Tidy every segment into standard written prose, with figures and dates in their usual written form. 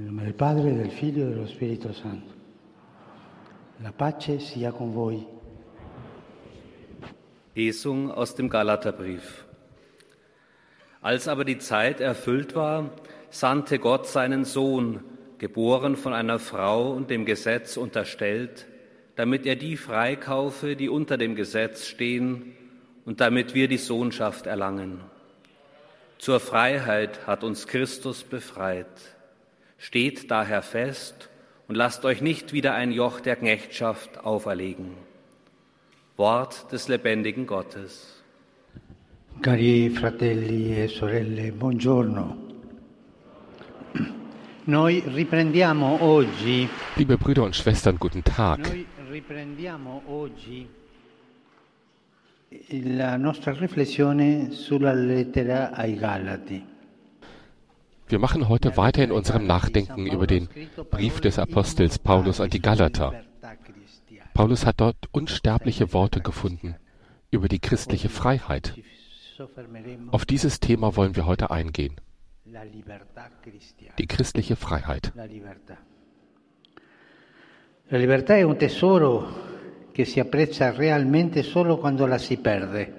Nel nome del Padre, del Figlio e dello Spirito Santo. La pace sia con voi. Lesung aus dem Galaterbrief. Als aber die Zeit erfüllt war, sandte Gott seinen Sohn, geboren von einer Frau und dem Gesetz unterstellt, damit er die freikaufe, die unter dem Gesetz stehen, und damit wir die Sohnschaft erlangen. Zur Freiheit hat uns Christus befreit. Steht daher fest und lasst euch nicht wieder ein Joch der Knechtschaft auferlegen. Wort des lebendigen Gottes. Cari fratelli e sorelle, buongiorno. Noi riprendiamo oggi. Liebe Brüder und Schwestern, guten Tag. Noi riprendiamo oggi la nostra riflessione sulla lettera ai Galati. Wir machen heute weiter in unserem Nachdenken über den Brief des Apostels Paulus an die Galater. Paulus hat dort unsterbliche Worte gefunden über die christliche Freiheit. Auf dieses Thema wollen wir heute eingehen. Die christliche Freiheit. La libertà è un tesoro che si apprezza realmente solo quando la si perde.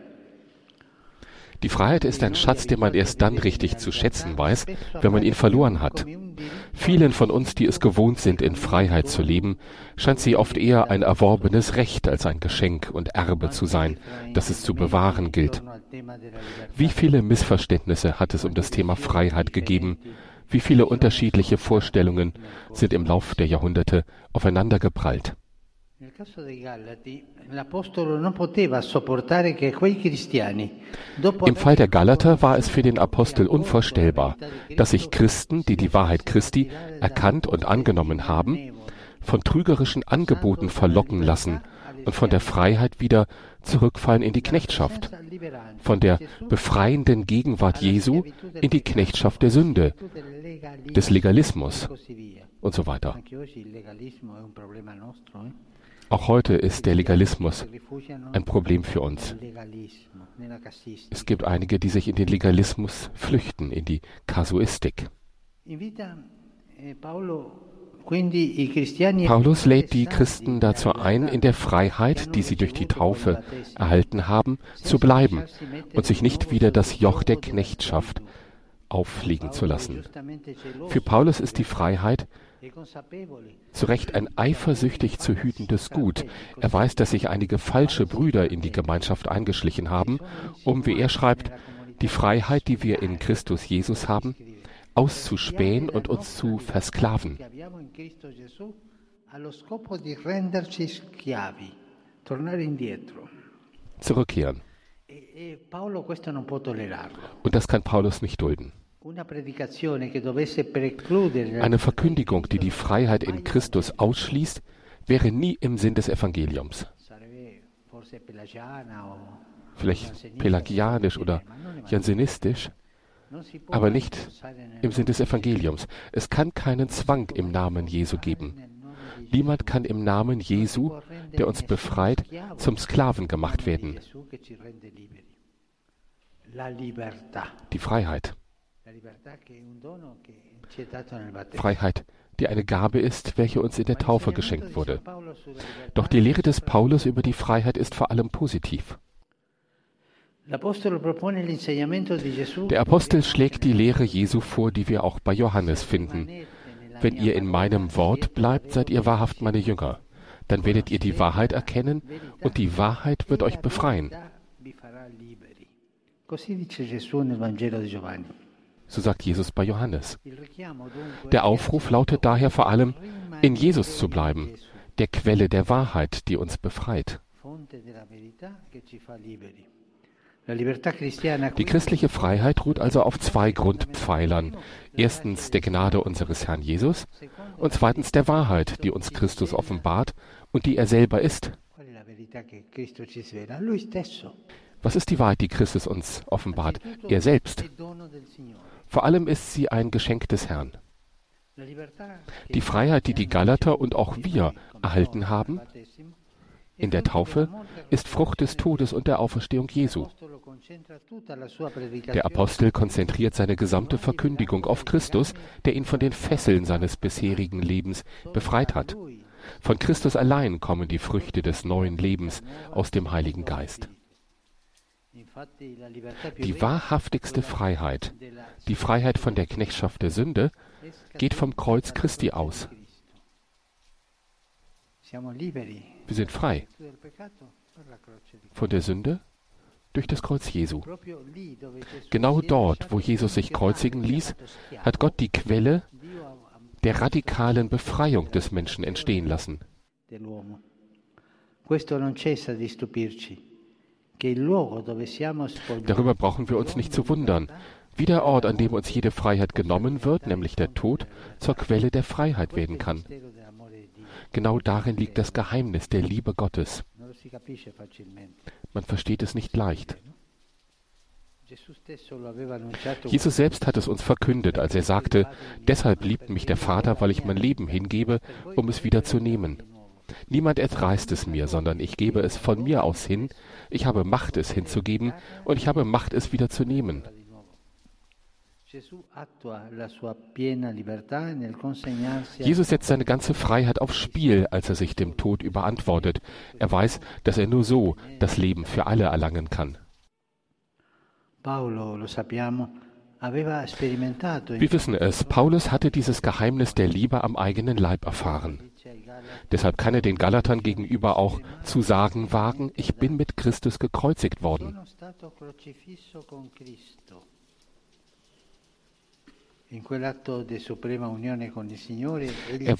Die Freiheit ist ein Schatz, den man erst dann richtig zu schätzen weiß, wenn man ihn verloren hat. Vielen von uns, die es gewohnt sind, in Freiheit zu leben, scheint sie oft eher ein erworbenes Recht als ein Geschenk und Erbe zu sein, das es zu bewahren gilt. Wie viele Missverständnisse hat es um das Thema Freiheit gegeben? Wie viele unterschiedliche Vorstellungen sind im Lauf der Jahrhunderte aufeinandergeprallt? Im Fall der Galater war es für den Apostel unvorstellbar, dass sich Christen, die die Wahrheit Christi erkannt und angenommen haben, von trügerischen Angeboten verlocken lassen und von der Freiheit wieder zurückfallen in die Knechtschaft, von der befreienden Gegenwart Jesu in die Knechtschaft der Sünde, des Legalismus und so weiter. Auch heute ist der Legalismus ein Problem für uns. Es gibt einige, die sich in den Legalismus flüchten, in die Kasuistik. Paulus lädt die Christen dazu ein, in der Freiheit, die sie durch die Taufe erhalten haben, zu bleiben und sich nicht wieder das Joch der Knechtschaft auffliegen zu lassen. Für Paulus ist die Freiheit zu Recht ein eifersüchtig zu hütendes Gut. Er weiß, dass sich einige falsche Brüder in die Gemeinschaft eingeschlichen haben, um, wie er schreibt, die Freiheit, die wir in Christus Jesus haben, auszuspähen und uns zu versklaven. Zurückkehren. Und das kann Paulus nicht dulden. Eine Verkündigung, die die Freiheit in Christus ausschließt, wäre nie im Sinn des Evangeliums. Vielleicht pelagianisch oder jansenistisch, aber nicht im Sinn des Evangeliums. Es kann keinen Zwang im Namen Jesu geben. Niemand kann im Namen Jesu, der uns befreit, zum Sklaven gemacht werden. Die Freiheit. Freiheit, die eine Gabe ist, welche uns in der Taufe geschenkt wurde. Doch die Lehre des Paulus über die Freiheit ist vor allem positiv. Der Apostel schlägt die Lehre Jesu vor, die wir auch bei Johannes finden. Wenn ihr in meinem Wort bleibt, seid ihr wahrhaft meine Jünger. Dann werdet ihr die Wahrheit erkennen und die Wahrheit wird euch befreien. So sagt Jesus bei Johannes. Der Aufruf lautet daher vor allem, in Jesus zu bleiben, der Quelle der Wahrheit, die uns befreit. Die christliche Freiheit ruht also auf zwei Grundpfeilern. Erstens der Gnade unseres Herrn Jesus und zweitens der Wahrheit, die uns Christus offenbart und die er selber ist. Was ist die Wahrheit, die Christus uns offenbart? Er selbst. Vor allem ist sie ein Geschenk des Herrn. Die Freiheit, die die Galater und auch wir erhalten haben, In der Taufe ist Frucht des Todes und der Auferstehung Jesu. Der Apostel konzentriert seine gesamte Verkündigung auf Christus, der ihn von den Fesseln seines bisherigen Lebens befreit hat. Von Christus allein kommen die Früchte des neuen Lebens aus dem Heiligen Geist. Die wahrhaftigste Freiheit, die Freiheit von der Knechtschaft der Sünde, geht vom Kreuz Christi aus. Wir sind frei von der Sünde durch das Kreuz Jesu. Genau dort, wo Jesus sich kreuzigen ließ, hat Gott die Quelle der radikalen Befreiung des Menschen entstehen lassen. Darüber brauchen wir uns nicht zu wundern, wie der Ort, an dem uns jede Freiheit genommen wird, nämlich der Tod, zur Quelle der Freiheit werden kann. Genau darin liegt das Geheimnis der Liebe Gottes. Man versteht es nicht leicht. Jesus selbst hat es uns verkündet, als er sagte, deshalb liebt mich der Vater, weil ich mein Leben hingebe, um es wieder zu nehmen. Niemand entreißt es mir, sondern ich gebe es von mir aus hin. Ich habe Macht, es hinzugeben, und ich habe Macht, es wieder zu nehmen. Jesus setzt seine ganze Freiheit aufs Spiel, als er sich dem Tod überantwortet. Er weiß, dass er nur so das Leben für alle erlangen kann. Wir wissen es, Paulus hatte dieses Geheimnis der Liebe am eigenen Leib erfahren. Deshalb kann er den Galatern gegenüber auch zu sagen wagen, ich bin mit Christus gekreuzigt worden. Er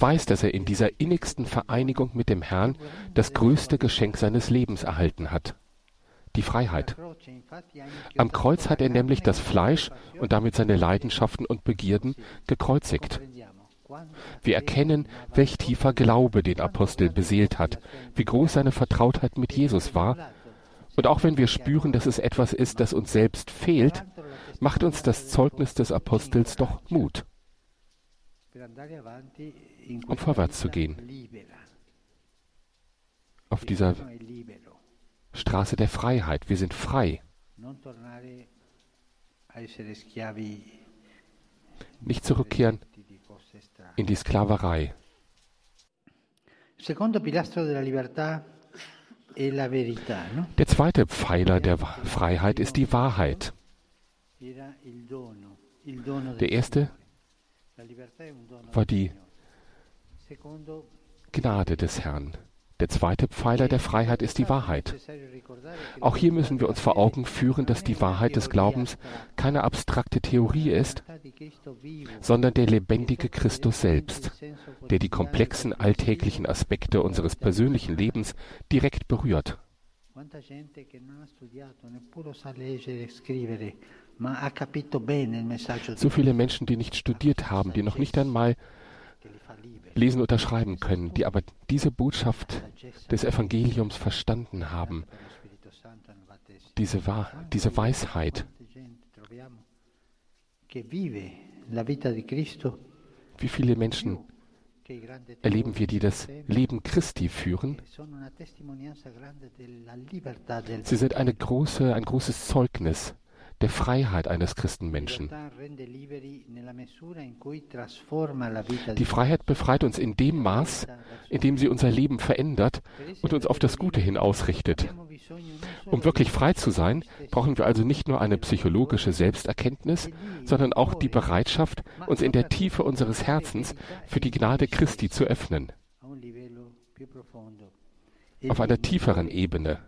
weiß, dass er in dieser innigsten Vereinigung mit dem Herrn das größte Geschenk seines Lebens erhalten hat. Die Freiheit. Am Kreuz hat er nämlich das Fleisch und damit seine Leidenschaften und Begierden gekreuzigt. Wir erkennen, welch tiefer Glaube den Apostel beseelt hat, wie groß seine Vertrautheit mit Jesus war. Und auch wenn wir spüren, dass es etwas ist, das uns selbst fehlt, macht uns das Zeugnis des Apostels doch Mut, um vorwärts zu gehen. Auf dieser Straße der Freiheit. Wir sind frei. Nicht zurückkehren in die Sklaverei. Der zweite Pfeiler der Freiheit ist die Wahrheit. Der erste war die Gnade des Herrn. Der zweite Pfeiler der Freiheit ist die Wahrheit. Auch hier müssen wir uns vor Augen führen, dass die Wahrheit des Glaubens keine abstrakte Theorie ist, sondern der lebendige Christus selbst, der die komplexen alltäglichen Aspekte unseres persönlichen Lebens direkt berührt. So viele Menschen, die nicht studiert haben, die noch nicht einmal lesen oder schreiben können, die aber diese Botschaft des Evangeliums verstanden haben, diese Weisheit. Wie viele Menschen erleben wir, die das Leben Christi führen? Sie sind ein großes Zeugnis der Freiheit eines Christenmenschen. Die Freiheit befreit uns in dem Maß, in dem sie unser Leben verändert und uns auf das Gute hin ausrichtet. Um wirklich frei zu sein, brauchen wir also nicht nur eine psychologische Selbsterkenntnis, sondern auch die Bereitschaft, uns in der Tiefe unseres Herzens für die Gnade Christi zu öffnen. Auf einer tieferen Ebene.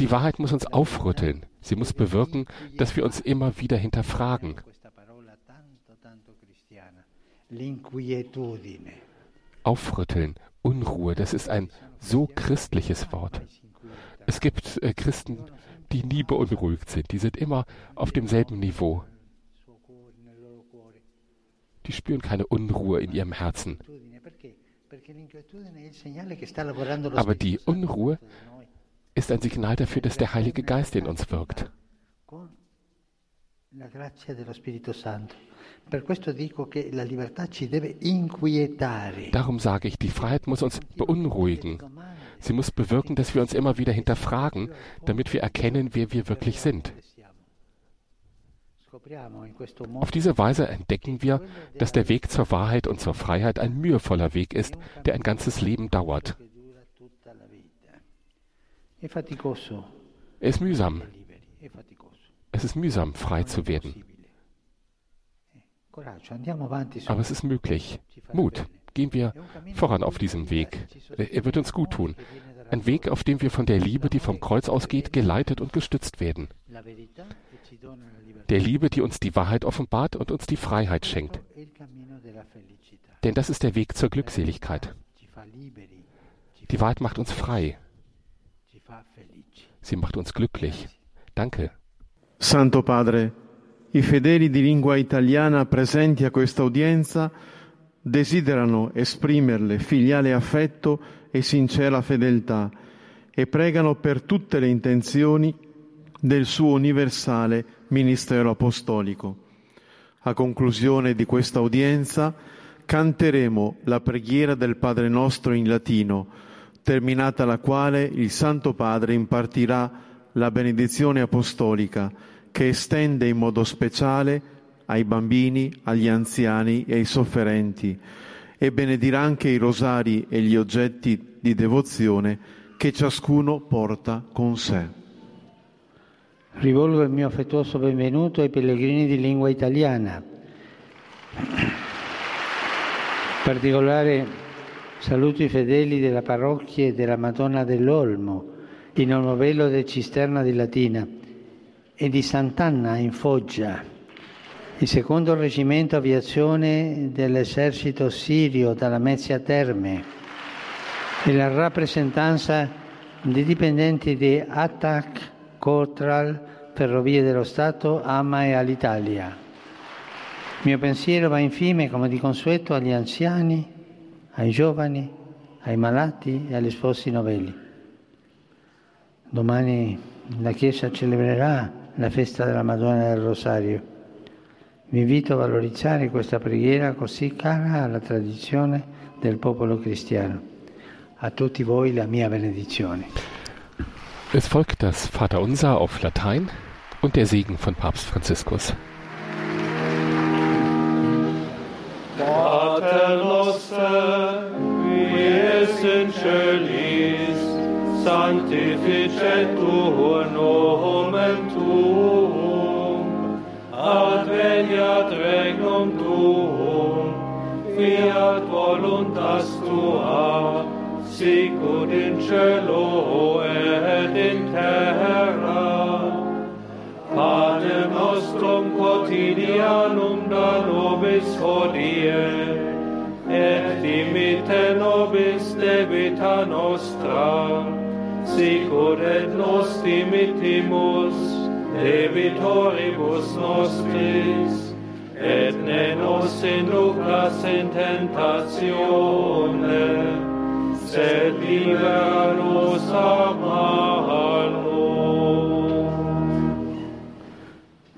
Die Wahrheit muss uns aufrütteln. Sie muss bewirken, dass wir uns immer wieder hinterfragen. Aufrütteln, Unruhe, das ist ein so christliches Wort. Es gibt Christen, die nie beunruhigt sind. Die sind immer auf demselben Niveau. Die spüren keine Unruhe in ihrem Herzen. Aber die Unruhe ist ein Signal dafür, dass der Heilige Geist in uns wirkt. La grazia dello Spirito Santo. Per questo dico che la libertà ci deve inquietare. Darum sage ich, die Freiheit muss uns beunruhigen. Sie muss bewirken, dass wir uns immer wieder hinterfragen, damit wir erkennen, wer wir wirklich sind. Auf diese Weise entdecken wir, dass der Weg zur Wahrheit und zur Freiheit ein mühevoller Weg ist, der ein ganzes Leben dauert. Er ist mühsam. Es ist mühsam, frei zu werden. Aber es ist möglich. Mut, gehen wir voran auf diesem Weg. Er wird uns gut tun. Ein Weg, auf dem wir von der Liebe, die vom Kreuz ausgeht, geleitet und gestützt werden. Der Liebe, die uns die Wahrheit offenbart und uns die Freiheit schenkt. Denn das ist der Weg zur Glückseligkeit. Die Wahrheit macht uns frei. Sie macht uns glücklich. Danke. Santo Padre, i fedeli di lingua italiana presenti a questa udienza desiderano esprimerle filiale affetto e sincera fedeltà e pregano per tutte le intenzioni del suo universale ministero apostolico. A conclusione di questa udienza canteremo la preghiera del Padre Nostro in latino, terminata la quale il Santo Padre impartirà la benedizione apostolica che estende in modo speciale ai bambini, agli anziani e ai sofferenti e benedirà anche i rosari e gli oggetti di devozione che ciascuno porta con sé. Rivolgo il mio affettuoso benvenuto ai pellegrini di lingua italiana. In particolare saluto i fedeli della parrocchia della Madonna dell'Olmo in Olmovello del Cisterna di Latina e di Sant'Anna in Foggia, il secondo reggimento aviazione dell'esercito sirio dalla Mezzia Terme e la rappresentanza di dipendenti di Attac, Cotral, Ferrovie dello Stato, Ama e Alitalia. Il mio pensiero va infine, come di consueto, agli anziani, ai giovani, ai malati e agli sposi novelli. Domani la Chiesa celebrerà la festa della Madonna del Rosario. Vi invito a valorizzare questa preghiera così cara alla tradizione del popolo cristiano. A tutti voi la mia benedizione. Es folgt das Vaterunser auf Latein und der Segen von Papst Franziskus. Vater noster, wie es in schön ist, sanctificetur nomen tuum, adveniat regnum tuum, fiat voluntas tua, sicut in cielo et in terra. Panem nostrum quotidianum da nobis hodie, et dimitte nobis debita nostra, sicut et nos dimittimus debitoribus nostris, et ne nos inducas in tentatione, sed libera nos a malo.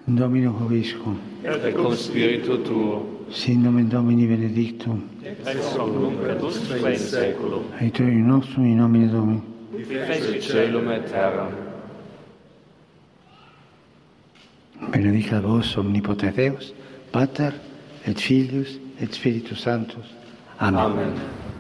Dominum vobiscum. Et cum spiritu tuo. Sin nomen Domini benedictum. Ex hoc nunc et usque in saeculum. Aiuterium nostrum in nomine Domini. Benedica vos omnipotens Deus, Pater et Filius et Spiritus Sanctus. Amen. Amen.